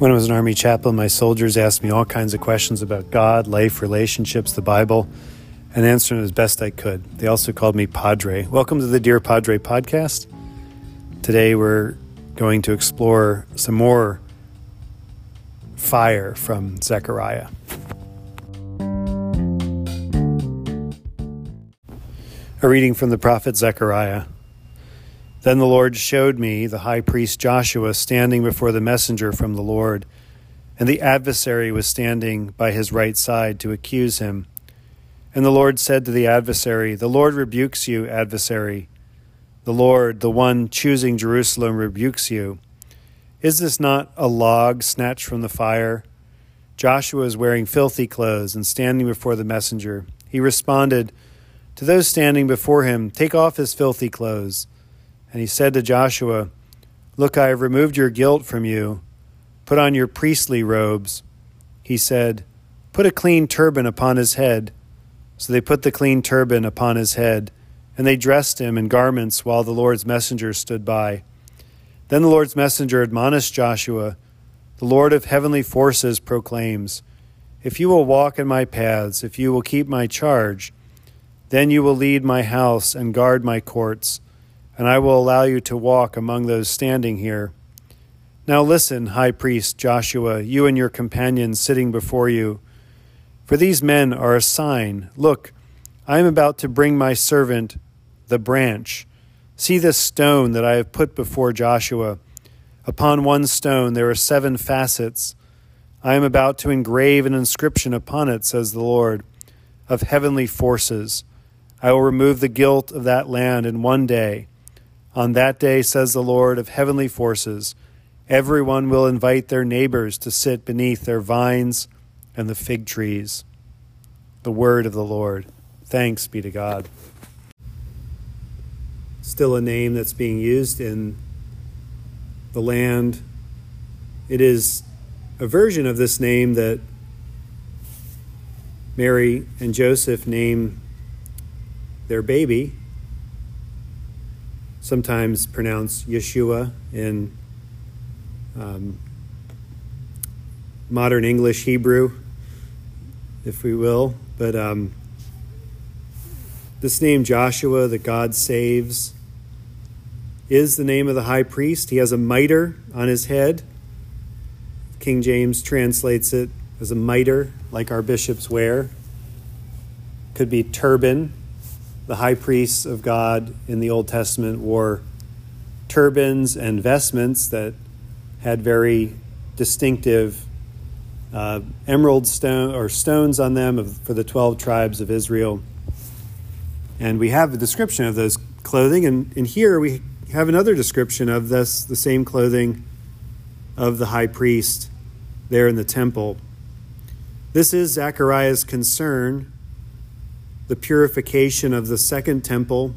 When I was an Army chaplain, my soldiers asked me all kinds of questions about God, life, relationships, the Bible, and answered them as best I could. They also called me Padre. Welcome to the Dear Padre podcast. Today we're going to explore some more fire from Zechariah. A reading from the prophet Zechariah. Then the Lord showed me the high priest Joshua standing before the messenger from the Lord, and the adversary was standing by his right side to accuse him. And the Lord said to the adversary, "The Lord rebukes you, adversary. The Lord, the one choosing Jerusalem, rebukes you. Is this not a log snatched from the fire?" Joshua is wearing filthy clothes and standing before the messenger. He responded to those standing before him, "Take off his filthy clothes." And he said to Joshua, "Look, I have removed your guilt from you. Put on your priestly robes." He said, "Put a clean turban upon his head." So they put the clean turban upon his head, and they dressed him in garments while the Lord's messenger stood by. Then the Lord's messenger admonished Joshua, "The Lord of heavenly forces proclaims, 'If you will walk in my paths, if you will keep my charge, then you will lead my house and guard my courts, and I will allow you to walk among those standing here. Now listen, high priest Joshua, you and your companions sitting before you, for these men are a sign. Look, I am about to bring my servant, the branch. See this stone that I have put before Joshua. Upon one stone there are 7 facets. I am about to engrave an inscription upon it, says the Lord, of heavenly forces. I will remove the guilt of that land in one day. On that day, says the Lord of heavenly forces, everyone will invite their neighbors to sit beneath their vines and the fig trees." The word of the Lord. Thanks be to God. Still a name that's being used in the land. It is a version of this name that Mary and Joseph name their baby, sometimes pronounced Yeshua in modern English Hebrew, if we will. But this name Joshua, that God saves, is the name of the high priest. He has a mitre on his head. King James translates it as a mitre, like our bishops wear. Could be turban. The high priests of God in the Old Testament wore turbans and vestments that had very distinctive emerald stone or stones on them for the 12 tribes of Israel. And we have a description of those clothing. And here we have another description of this, the same clothing of the high priest there in the temple. This is Zechariah's concern, the purification of the second temple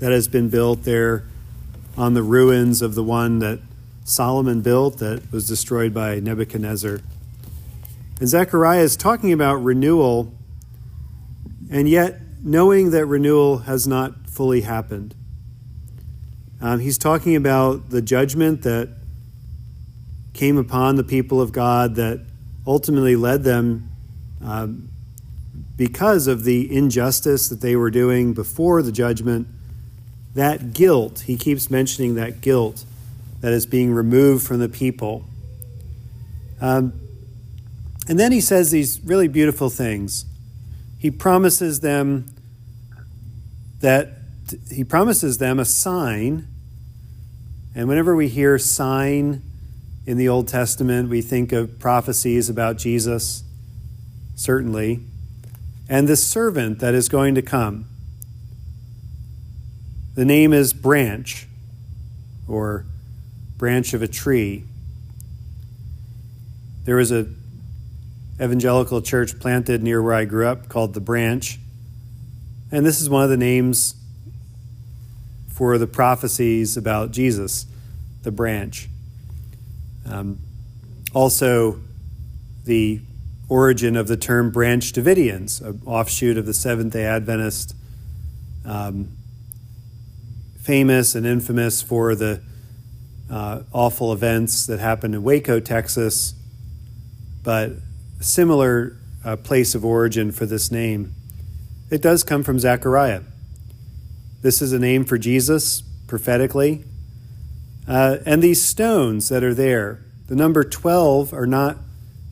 that has been built there on the ruins of the one that Solomon built that was destroyed by Nebuchadnezzar. And Zechariah is talking about renewal, and yet knowing that renewal has not fully happened. He's talking about the judgment that came upon the people of God that ultimately led them because of the injustice that they were doing before the judgment. That guilt, he keeps mentioning that guilt that is being removed from the people. And then he says these really beautiful things. He promises them a sign. And whenever we hear sign in the Old Testament, we think of prophecies about Jesus, certainly. And this servant that is going to come. The name is Branch, or branch of a tree. There was an evangelical church planted near where I grew up called The Branch. And this is one of the names for the prophecies about Jesus, the branch. Also, the origin of the term Branch Davidians, an offshoot of the Seventh-day Adventist, famous and infamous for the awful events that happened in Waco, Texas, but similar place of origin for this name. It does come from Zechariah. This is a name for Jesus, prophetically. And these stones that are there, the number 12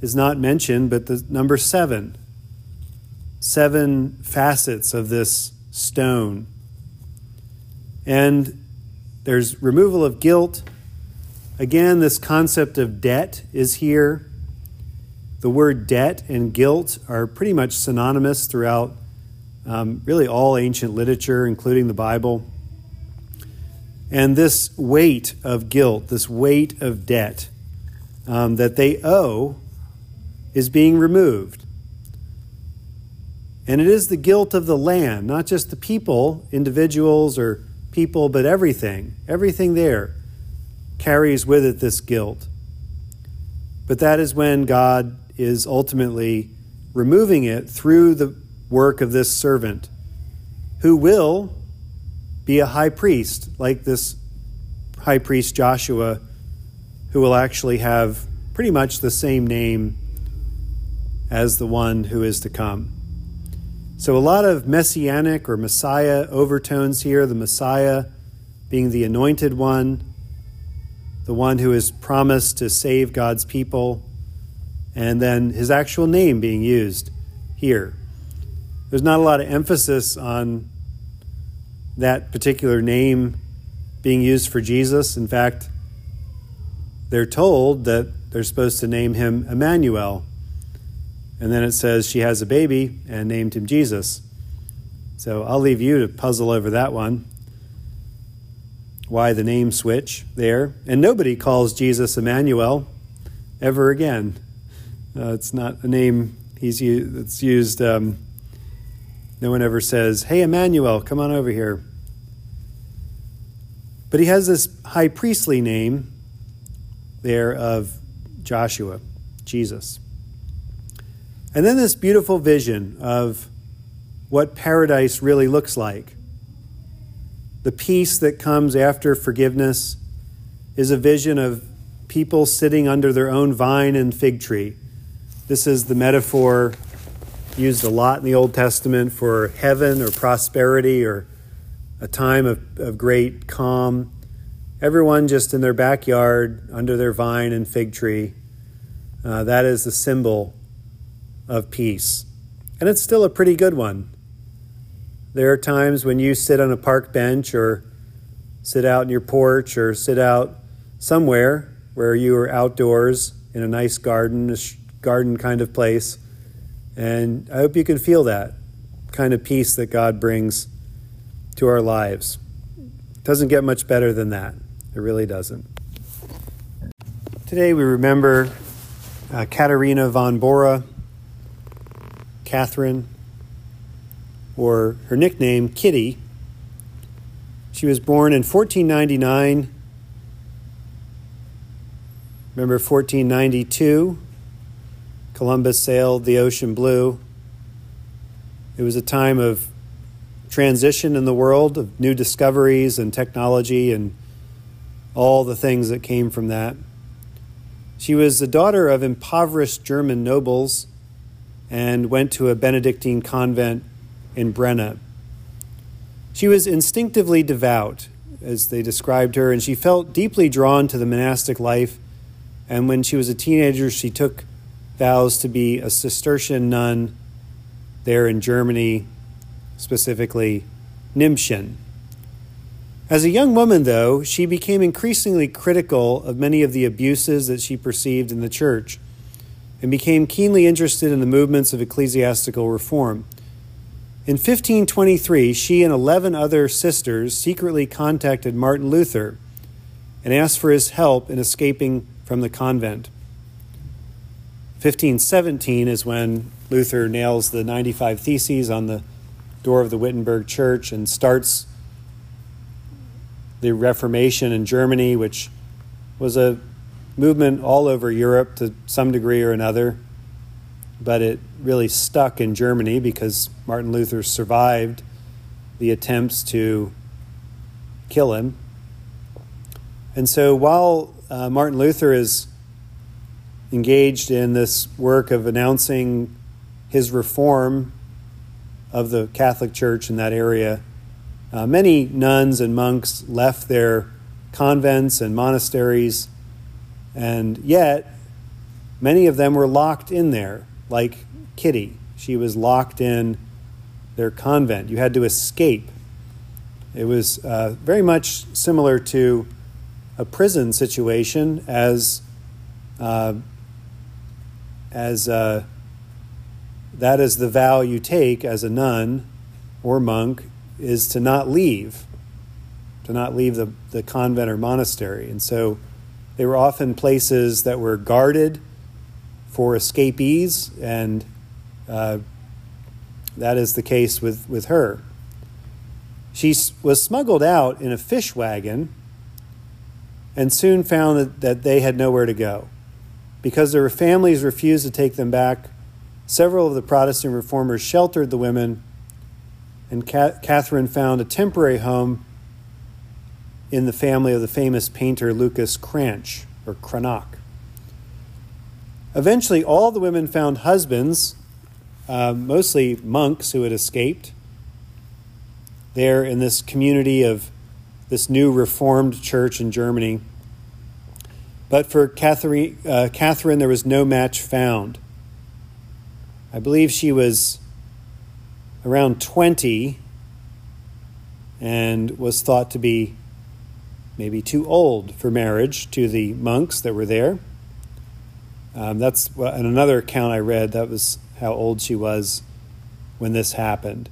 is not mentioned, but the number 7. 7 facets of this stone. And there's removal of guilt. Again, this concept of debt is here. The word debt and guilt are pretty much synonymous throughout really all ancient literature, including the Bible. And this weight of guilt, this weight of debt that they owe is being removed. And it is the guilt of the land, not just the people, individuals or people, but everything. Everything there carries with it this guilt. But that is when God is ultimately removing it through the work of this servant, who will be a high priest, like this high priest Joshua, who will actually have pretty much the same name as the one who is to come. So a lot of messianic or Messiah overtones here, the Messiah being the anointed one, the one who is promised to save God's people, and then his actual name being used here. There's not a lot of emphasis on that particular name being used for Jesus. In fact, they're told that they're supposed to name him Emmanuel. And then it says she has a baby and named him Jesus. So I'll leave you to puzzle over that one. Why the name switch there? And nobody calls Jesus Emmanuel ever again. It's not a name that's used. No one ever says, "Hey, Emmanuel, come on over here." But he has this high priestly name there of Joshua, Jesus. And then this beautiful vision of what paradise really looks like. The peace that comes after forgiveness is a vision of people sitting under their own vine and fig tree. This is the metaphor used a lot in the Old Testament for heaven or prosperity or a time of great calm. Everyone just in their backyard, under their vine and fig tree. That is the symbol of peace. And it's still a pretty good one. There are times when you sit on a park bench or sit out in your porch or sit out somewhere where you are outdoors in a nice garden, a garden kind of place. And I hope you can feel that kind of peace that God brings to our lives. It doesn't get much better than that. It really doesn't. Today we remember Katharina von Bora, Catherine, or her nickname, Kitty. She was born in 1499. Remember 1492? Columbus sailed the ocean blue. It was a time of transition in the world, of new discoveries and technology and all the things that came from that. She was the daughter of impoverished German nobles and went to a Benedictine convent in Brenna. She was instinctively devout, as they described her, and she felt deeply drawn to the monastic life. And when she was a teenager, she took vows to be a Cistercian nun there in Germany, specifically Nimschen. As a young woman, though, she became increasingly critical of many of the abuses that she perceived in the church and became keenly interested in the movements of ecclesiastical reform. In 1523, she and 11 other sisters secretly contacted Martin Luther and asked for his help in escaping from the convent. 1517 is when Luther nails the 95 Theses on the door of the Wittenberg church and starts the Reformation in Germany, which was a movement all over Europe to some degree or another, but it really stuck in Germany because Martin Luther survived the attempts to kill him. And so while Martin Luther is engaged in this work of announcing his reform of the Catholic Church in that area, many nuns and monks left their convents and monasteries, and yet many of them were locked in there, like Kitty. She was locked in their convent. You had to escape. It was very much similar to a prison situation as that is the vow you take as a nun or monk, is to not leave, the convent or monastery. And so they were often places that were guarded for escapees, and that is the case with her. She was smuggled out in a fish wagon and soon found that they had nowhere to go. Because their families refused to take them back, several of the Protestant reformers sheltered the women, and Catherine found a temporary home in the family of the famous painter Lucas Cranach. Eventually, all the women found husbands, mostly monks who had escaped, there in this community of this new Reformed church in Germany. But for Catherine, there was no match found. I believe she was around 20 and was thought to be maybe too old for marriage to the monks that were there. That's in another account I read, that was how old she was when this happened.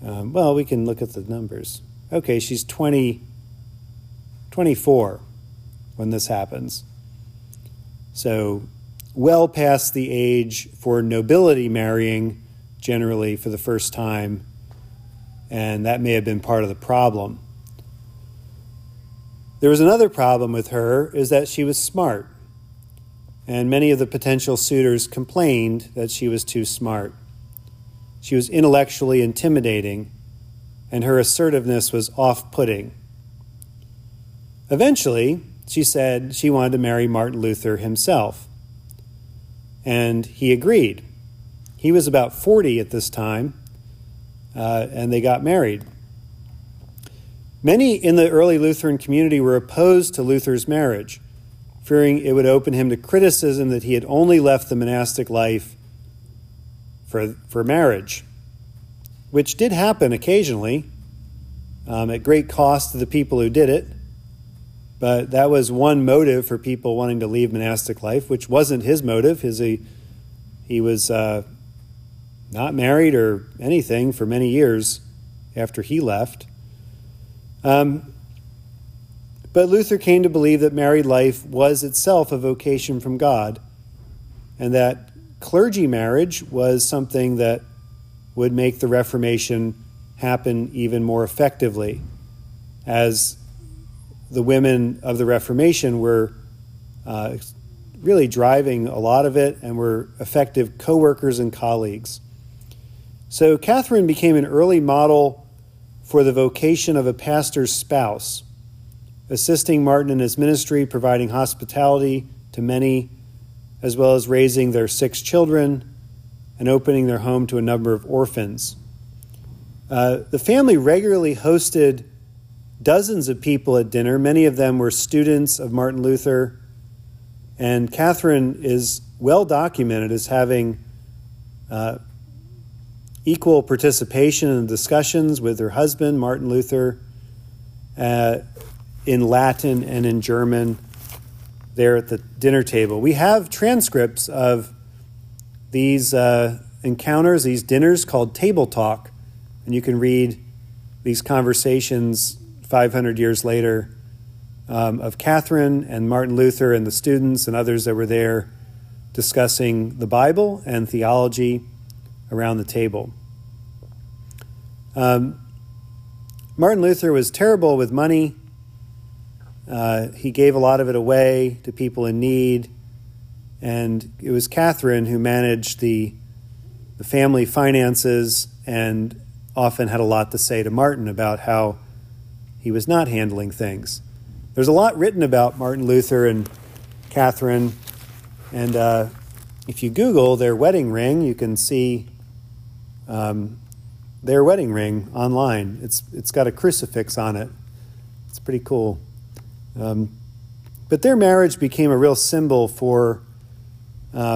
Well, we can look at the numbers. Okay, she's 24 when this happens. So well past the age for nobility marrying, generally for the first time, and that may have been part of the problem. There was another problem with her, is that she was smart, and many of the potential suitors complained that she was too smart. She was intellectually intimidating, and her assertiveness was off-putting. Eventually, she said she wanted to marry Martin Luther himself, and he agreed. He was about 40 at this time, and they got married. Many in the early Lutheran community were opposed to Luther's marriage, fearing it would open him to criticism that he had only left the monastic life for marriage, which did happen occasionally, at great cost to the people who did it. But that was one motive for people wanting to leave monastic life, which wasn't his motive. He was not married or anything for many years after he left. But Luther came to believe that married life was itself a vocation from God, and that clergy marriage was something that would make the Reformation happen even more effectively, as the women of the Reformation were really driving a lot of it and were effective co-workers and colleagues. So Catherine became an early model for the vocation of a pastor's spouse, assisting Martin in his ministry, providing hospitality to many, as well as raising their 6 children and opening their home to a number of orphans. The family regularly hosted dozens of people at dinner. Many of them were students of Martin Luther, and Catherine is well documented as having equal participation in discussions with her husband, Martin Luther, in Latin and in German there at the dinner table. We have transcripts of these encounters, these dinners called Table Talk, and you can read these conversations 500 years later of Catherine and Martin Luther and the students and others that were there discussing the Bible and theology around the table. Martin Luther was terrible with money. He gave a lot of it away to people in need, and it was Catherine who managed the family finances and often had a lot to say to Martin about how he was not handling things. There's a lot written about Martin Luther and Catherine, and if you Google their wedding ring, you can see their wedding ring online. It's got a crucifix on it. It's pretty cool. But their marriage became a real symbol for the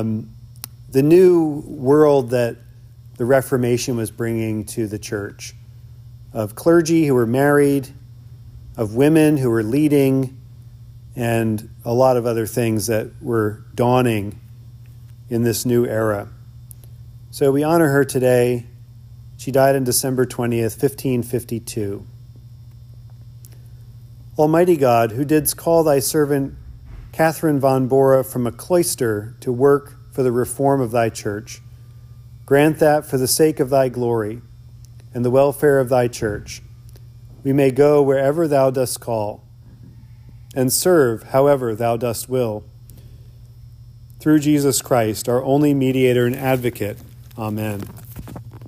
new world that the Reformation was bringing to the church, of clergy who were married, of women who were leading, and a lot of other things that were dawning in this new era. So we honor her today. She died on December 20th, 1552. Almighty God, who didst call thy servant Katharina von Bora from a cloister to work for the reform of thy church, grant that for the sake of thy glory and the welfare of thy church, we may go wherever thou dost call and serve however thou dost will. Through Jesus Christ, our only mediator and advocate. Amen.